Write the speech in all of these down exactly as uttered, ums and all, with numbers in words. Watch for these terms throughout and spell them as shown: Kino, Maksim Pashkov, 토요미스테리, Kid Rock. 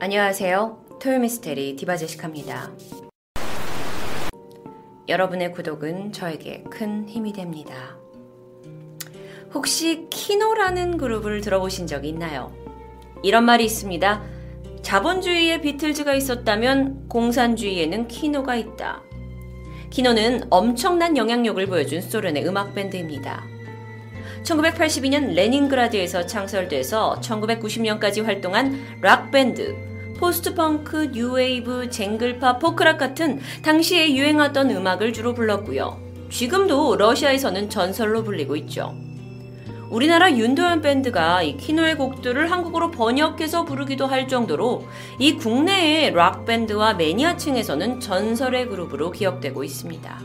안녕하세요. 토요미스테리 디바제시카입니다. 여러분의 구독은 저에게 큰 힘이 됩니다. 혹시 키노라는 그룹을 들어보신 적이 있나요? 이런 말이 있습니다. 자본주의에 비틀즈가 있었다면 공산주의에는 키노가 있다. 키노는 엄청난 영향력을 보여준 소련의 음악밴드입니다. 천구백팔십이 년 레닌그라드에서 창설돼서 천구백구십 년까지 활동한 락밴드, 포스트펑크, 뉴웨이브, 쟁글파, 포크락 같은 당시에 유행하던 음악을 주로 불렀고요. 지금도 러시아에서는 전설로 불리고 있죠. 우리나라 윤도현 밴드가 이 키노의 곡들을 한국어로 번역해서 부르기도 할 정도로 이 국내의 락밴드와 매니아층에서는 전설의 그룹으로 기억되고 있습니다.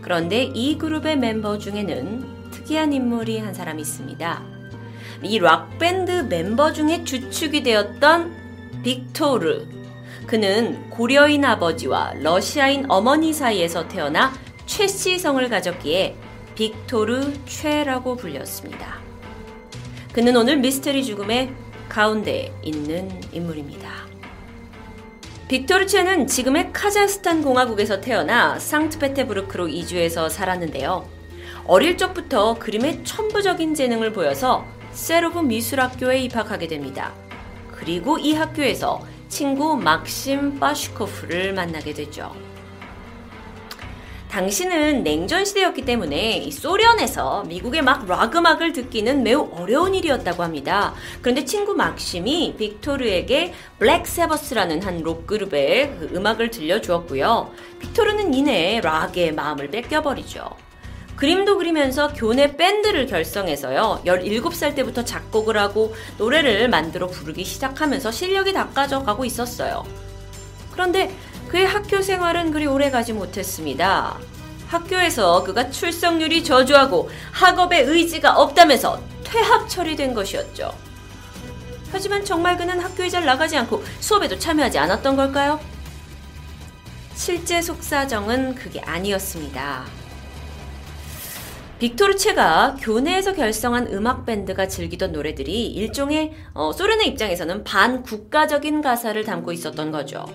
그런데 이 그룹의 멤버 중에는 특이한 인물이 한 사람이 있습니다. 이 락밴드 멤버 중에 주축이 되었던 빅토르. 그는 고려인 아버지와 러시아인 어머니 사이에서 태어나 최씨 성을 가졌기에 빅토르 최라고 불렸습니다. 그는 오늘 미스터리 죽음의 가운데에 있는 인물입니다. 빅토르 최는 지금의 카자흐스탄 공화국에서 태어나 상트페테부르크로 이주해서 살았는데요. 어릴 적부터 그림에 천부적인 재능을 보여서 세로브 미술학교에 입학하게 됩니다. 그리고 이 학교에서 친구 막심 파슈코프를 만나게 되죠. 당시는 냉전시대였기 때문에 소련에서 미국의 막 락음악을 듣기는 매우 어려운 일이었다고 합니다. 그런데 친구 막심이 빅토르에게 블랙 세버스라는 한 록그룹의 그 음악을 들려주었고요. 빅토르는 이내 락에 마음을 뺏겨버리죠. 그림도 그리면서 교내 밴드를 결성해서요. 열일곱 살 때부터 작곡을 하고 노래를 만들어 부르기 시작하면서 실력이 닦아져가고 있었어요. 그런데 그의 학교 생활은 그리 오래가지 못했습니다. 학교에서 그가 출석률이 저조하고 학업에 의지가 없다면서 퇴학 처리된 것이었죠. 하지만 정말 그는 학교에 잘 나가지 않고 수업에도 참여하지 않았던 걸까요? 실제 속사정은 그게 아니었습니다. 빅토르 체가 교내에서 결성한 음악밴드가 즐기던 노래들이 일종의 어, 소련의 입장에서는 반국가적인 가사를 담고 있었던 거죠.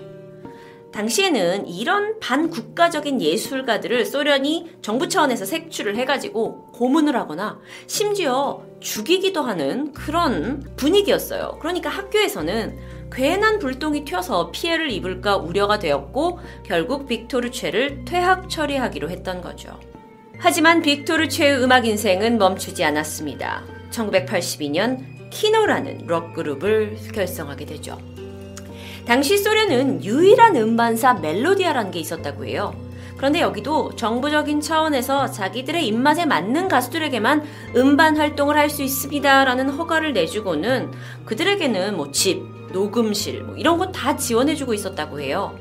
당시에는 이런 반국가적인 예술가들을 소련이 정부 차원에서 색출을 해가지고 고문을 하거나 심지어 죽이기도 하는 그런 분위기였어요. 그러니까 학교에서는 괜한 불똥이 튀어서 피해를 입을까 우려가 되었고 결국 빅토르 최를 퇴학 처리하기로 했던 거죠. 하지만 빅토르 최의 음악 인생은 멈추지 않았습니다. 천구백팔십이 년 키노라는 록그룹을 결성하게 되죠. 당시 소련은 유일한 음반사 멜로디아라는 게 있었다고 해요. 그런데 여기도 정부적인 차원에서 자기들의 입맛에 맞는 가수들에게만 음반 활동을 할 수 있습니다라는 허가를 내주고는 그들에게는 뭐 집, 녹음실 뭐 이런 거 다 지원해주고 있었다고 해요.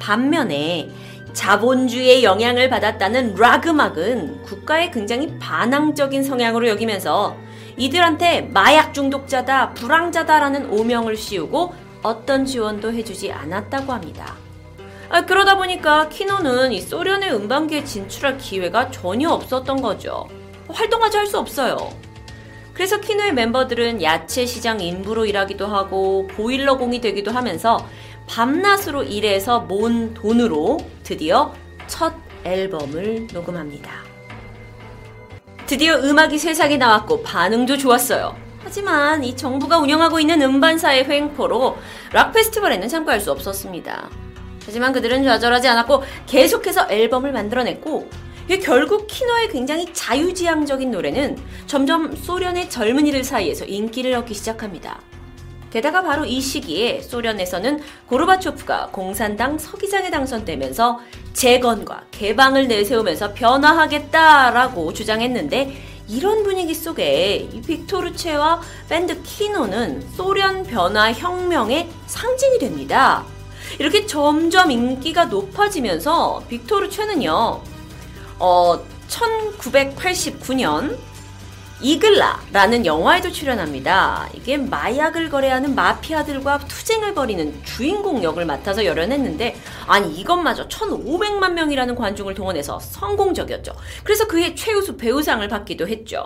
반면에 자본주의의 영향을 받았다는 락 음악은 국가에 굉장히 반항적인 성향으로 여기면서 이들한테 마약 중독자다, 불황자다라는 오명을 씌우고 어떤 지원도 해주지 않았다고 합니다. 아, 그러다 보니까 키노는 이 소련의 음반계에 진출할 기회가 전혀 없었던 거죠. 활동까지 할 수 없어요. 그래서 키노의 멤버들은 야채 시장 인부로 일하기도 하고 보일러공이 되기도 하면서 밤낮으로 일해서 모은 돈으로 드디어 첫 앨범을 녹음합니다. 드디어 음악이 세상에 나왔고 반응도 좋았어요. 하지만 이 정부가 운영하고 있는 음반사의 횡포로 락 페스티벌에는 참가할 수 없었습니다. 하지만 그들은 좌절하지 않았고 계속해서 앨범을 만들어냈고 결국 키노의 굉장히 자유지향적인 노래는 점점 소련의 젊은이들 사이에서 인기를 얻기 시작합니다. 게다가 바로 이 시기에 소련에서는 고르바초프가 공산당 서기장에 당선되면서 재건과 개방을 내세우면서 변화하겠다라고 주장했는데 이런 분위기 속에 이 빅토르 최와 밴드 키노는 소련 변화 혁명의 상징이 됩니다. 이렇게 점점 인기가 높아지면서 빅토르 최는요, 어, 천구백팔십구 년 이글라라는 영화에도 출연합니다. 이게 마약을 거래하는 마피아들과 투쟁을 벌이는 주인공 역을 맡아서 열연했는데 아니 이것마저 천오백만 명이라는 관중을 동원해서 성공적이었죠. 그래서 그의 최우수 배우상을 받기도 했죠.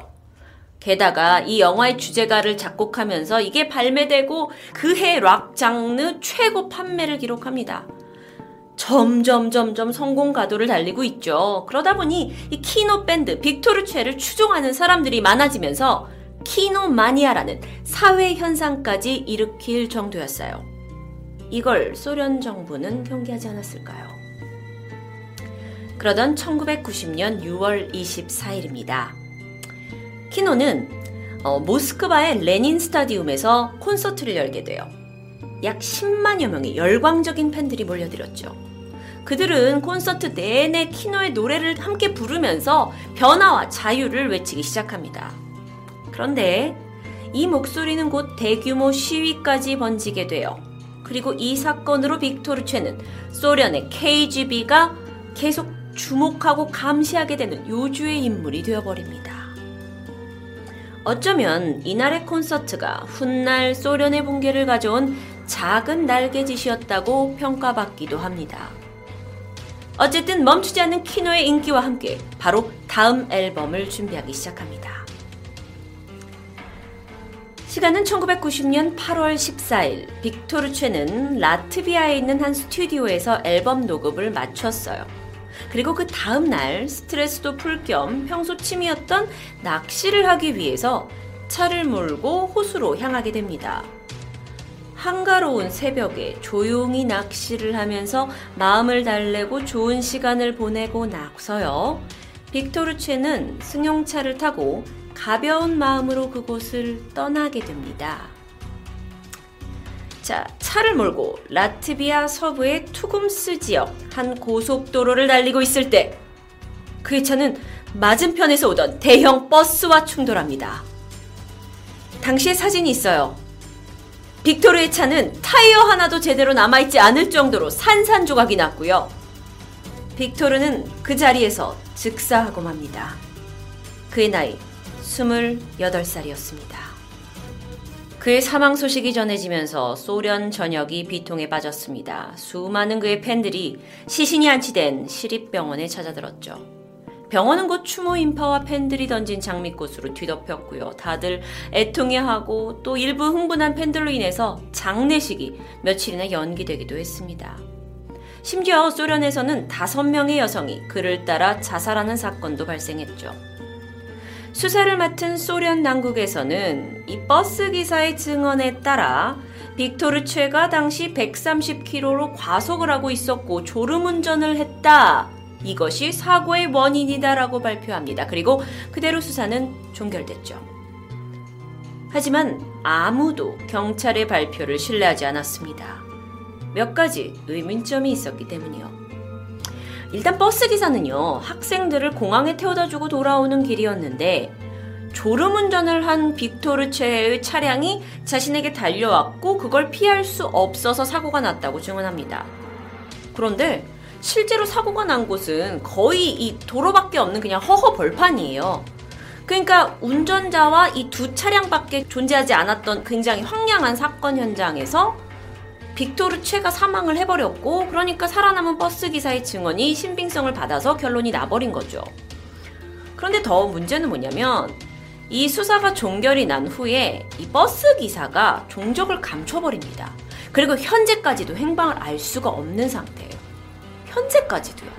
게다가 이 영화의 주제가를 작곡하면서 이게 발매되고 그해 락 장르 최고 판매를 기록합니다. 점점 점점 성공 가도를 달리고 있죠. 그러다 보니 이 키노 밴드 빅토르 츠오이를 추종하는 사람들이 많아지면서 키노 마니아라는 사회 현상까지 일으킬 정도였어요. 이걸 소련 정부는 경계하지 않았을까요? 그러던 천구백구십 년 유월 이십사일입니다. 키노는 어, 모스크바의 레닌 스타디움에서 콘서트를 열게 돼요. 약 십만여 명의 열광적인 팬들이 몰려들었죠. 그들은 콘서트 내내 키노의 노래를 함께 부르면서 변화와 자유를 외치기 시작합니다. 그런데 이 목소리는 곧 대규모 시위까지 번지게 돼요. 그리고 이 사건으로 빅토르 츠오이는 소련의 케이지비가 계속 주목하고 감시하게 되는 요주의 인물이 되어버립니다. 어쩌면 이날의 콘서트가 훗날 소련의 붕괴를 가져온 작은 날개짓이었다고 평가받기도 합니다. 어쨌든 멈추지 않는 키노의 인기와 함께 바로 다음 앨범을 준비하기 시작합니다. 시간은 천구백구십 년 팔월 십사일, 빅토르 츠오이는 라트비아에 있는 한 스튜디오에서 앨범 녹음을 마쳤어요. 그리고 그 다음날 스트레스도 풀 겸 평소 취미였던 낚시를 하기 위해서 차를 몰고 호수로 향하게 됩니다. 한가로운 새벽에 조용히 낚시를 하면서 마음을 달래고 좋은 시간을 보내고 나서요, 빅토르 츠오이는 승용차를 타고 가벼운 마음으로 그곳을 떠나게 됩니다. 자, 차를 몰고 라트비아 서부의 투금스 지역 한 고속도로를 달리고 있을 때 그의 차는 맞은편에서 오던 대형 버스와 충돌합니다. 당시의 사진이 있어요. 빅토르의 차는 타이어 하나도 제대로 남아있지 않을 정도로 산산조각이 났고요. 빅토르는 그 자리에서 즉사하고 맙니다. 그의 나이 스물여덟 살이었습니다. 그의 사망 소식이 전해지면서 소련 전역이 비통에 빠졌습니다. 수많은 그의 팬들이 시신이 안치된 시립병원에 찾아들었죠. 병원은 곧 추모 인파와 팬들이 던진 장미꽃으로 뒤덮였고요. 다들 애통해하고 또 일부 흥분한 팬들로 인해서 장례식이 며칠이나 연기되기도 했습니다. 심지어 소련에서는 다섯 명의 여성이 그를 따라 자살하는 사건도 발생했죠. 수사를 맡은 소련 당국에서는 이 버스 기사의 증언에 따라 빅토르 츠오이가 당시 백삼십 킬로미터로 과속을 하고 있었고 졸음운전을 했다. 이것이 사고의 원인이다라고 발표합니다. 그리고 그대로 수사는 종결됐죠. 하지만 아무도 경찰의 발표를 신뢰하지 않았습니다. 몇 가지 의문점이 있었기 때문이요. 일단 버스기사는요, 학생들을 공항에 태워다주고 돌아오는 길이었는데 졸음운전을 한 빅토르 츠오이의 차량이 자신에게 달려왔고 그걸 피할 수 없어서 사고가 났다고 증언합니다. 그런데 실제로 사고가 난 곳은 거의 이 도로밖에 없는 그냥 허허벌판이에요. 그러니까 운전자와 이 두 차량밖에 존재하지 않았던 굉장히 황량한 사건 현장에서 빅토르 츠오이가 사망을 해버렸고, 그러니까 살아남은 버스기사의 증언이 신빙성을 받아서 결론이 나버린 거죠. 그런데 더 문제는 뭐냐면 이 수사가 종결이 난 후에 이 버스기사가 종적을 감춰버립니다. 그리고 현재까지도 행방을 알 수가 없는 상태예요. 현재까지도요.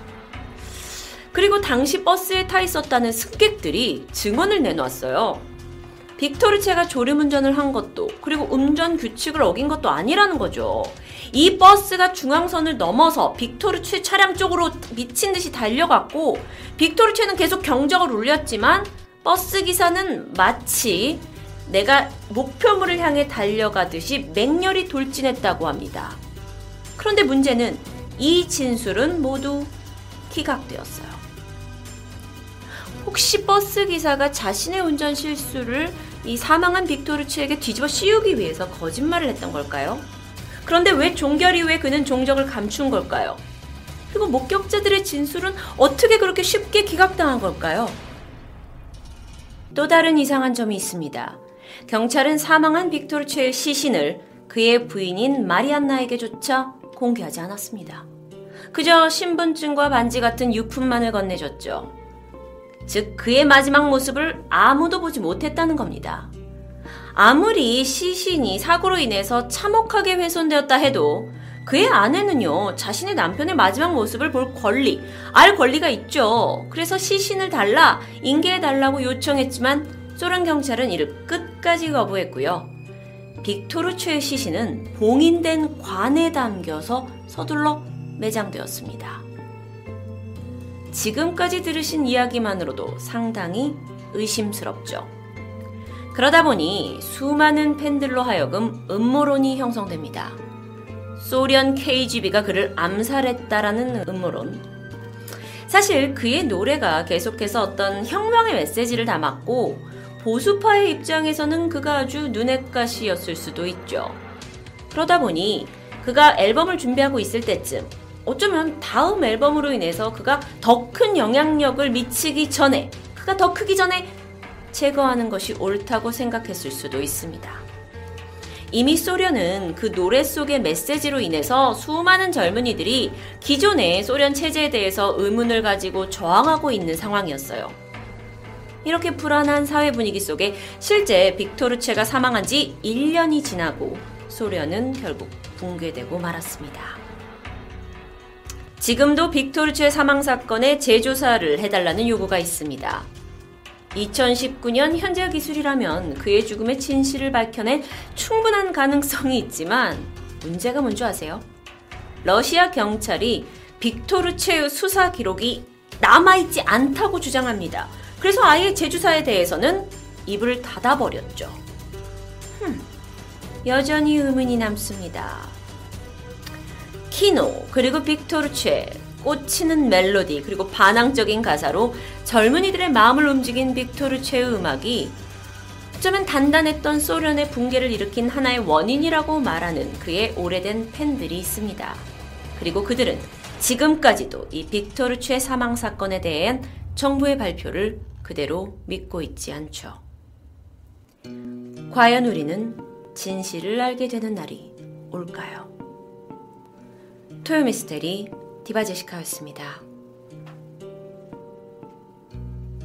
그리고 당시 버스에 타 있었다는 승객들이 증언을 내놓았어요. 빅토르 츠오이가 졸음운전을 한 것도, 그리고 운전 규칙을 어긴 것도 아니라는 거죠. 이 버스가 중앙선을 넘어서 빅토르 츠오이 차량 쪽으로 미친 듯이 달려갔고, 빅토르 츠오이는 계속 경적을 울렸지만 버스 기사는 마치 내가 목표물을 향해 달려가듯이 맹렬히 돌진했다고 합니다. 그런데 문제는 이 진술은 모두 기각되었어요. 혹시 버스 기사가 자신의 운전 실수를 이 사망한 빅토르 츠오이에게 뒤집어 씌우기 위해서 거짓말을 했던 걸까요? 그런데 왜 종결 이후에 그는 종적을 감춘 걸까요? 그리고 목격자들의 진술은 어떻게 그렇게 쉽게 기각당한 걸까요? 또 다른 이상한 점이 있습니다. 경찰은 사망한 빅토르 츠오이의 시신을 그의 부인인 마리안나에게조차 공개하지 않았습니다. 그저 신분증과 반지 같은 유품만을 건네줬죠. 즉 그의 마지막 모습을 아무도 보지 못했다는 겁니다. 아무리 시신이 사고로 인해서 참혹하게 훼손되었다 해도 그의 아내는요, 자신의 남편의 마지막 모습을 볼 권리, 알 권리가 있죠. 그래서 시신을 달라, 인계해달라고 요청했지만 소련 경찰은 이를 끝까지 거부했고요. 빅토르 초의 시신은 봉인된 관에 담겨서 서둘러 매장되었습니다. 지금까지 들으신 이야기만으로도 상당히 의심스럽죠. 그러다 보니 수많은 팬들로 하여금 음모론이 형성됩니다. 소련 케이지비가 그를 암살했다라는 음모론. 사실 그의 노래가 계속해서 어떤 혁명의 메시지를 담았고 보수파의 입장에서는 그가 아주 눈엣 가시였을 수도 있죠. 그러다 보니 그가 앨범을 준비하고 있을 때쯤, 어쩌면 다음 앨범으로 인해서 그가 더 큰 영향력을 미치기 전에, 그가 더 크기 전에 제거하는 것이 옳다고 생각했을 수도 있습니다. 이미 소련은 그 노래 속의 메시지로 인해서 수많은 젊은이들이 기존의 소련 체제에 대해서 의문을 가지고 저항하고 있는 상황이었어요. 이렇게 불안한 사회 분위기 속에 실제 빅토르 츠오이가 사망한 지 일 년이 지나고 소련은 결국 붕괴되고 말았습니다. 지금도 빅토르 츠오이의 사망 사건의 재조사를 해달라는 요구가 있습니다. 이천십구 년 현재 기술이라면 그의 죽음의 진실을 밝혀낸 충분한 가능성이 있지만 문제가 뭔지 아세요? 러시아 경찰이 빅토르 츠오이의 수사 기록이 남아있지 않다고 주장합니다. 그래서 아예 재조사에 대해서는 입을 닫아버렸죠. 흠, 여전히 의문이 남습니다. 키노, 그리고 빅토르 츠오이, 꽂히는 멜로디, 그리고 반항적인 가사로 젊은이들의 마음을 움직인 빅토르 츠오이의 음악이 어쩌면 단단했던 소련의 붕괴를 일으킨 하나의 원인이라고 말하는 그의 오래된 팬들이 있습니다. 그리고 그들은 지금까지도 이 빅토르 츠오이의 사망 사건에 대한 정부의 발표를 그대로 믿고 있지 않죠. 과연 우리는 진실을 알게 되는 날이 올까요? 토요미스테리 디바제시카였습니다.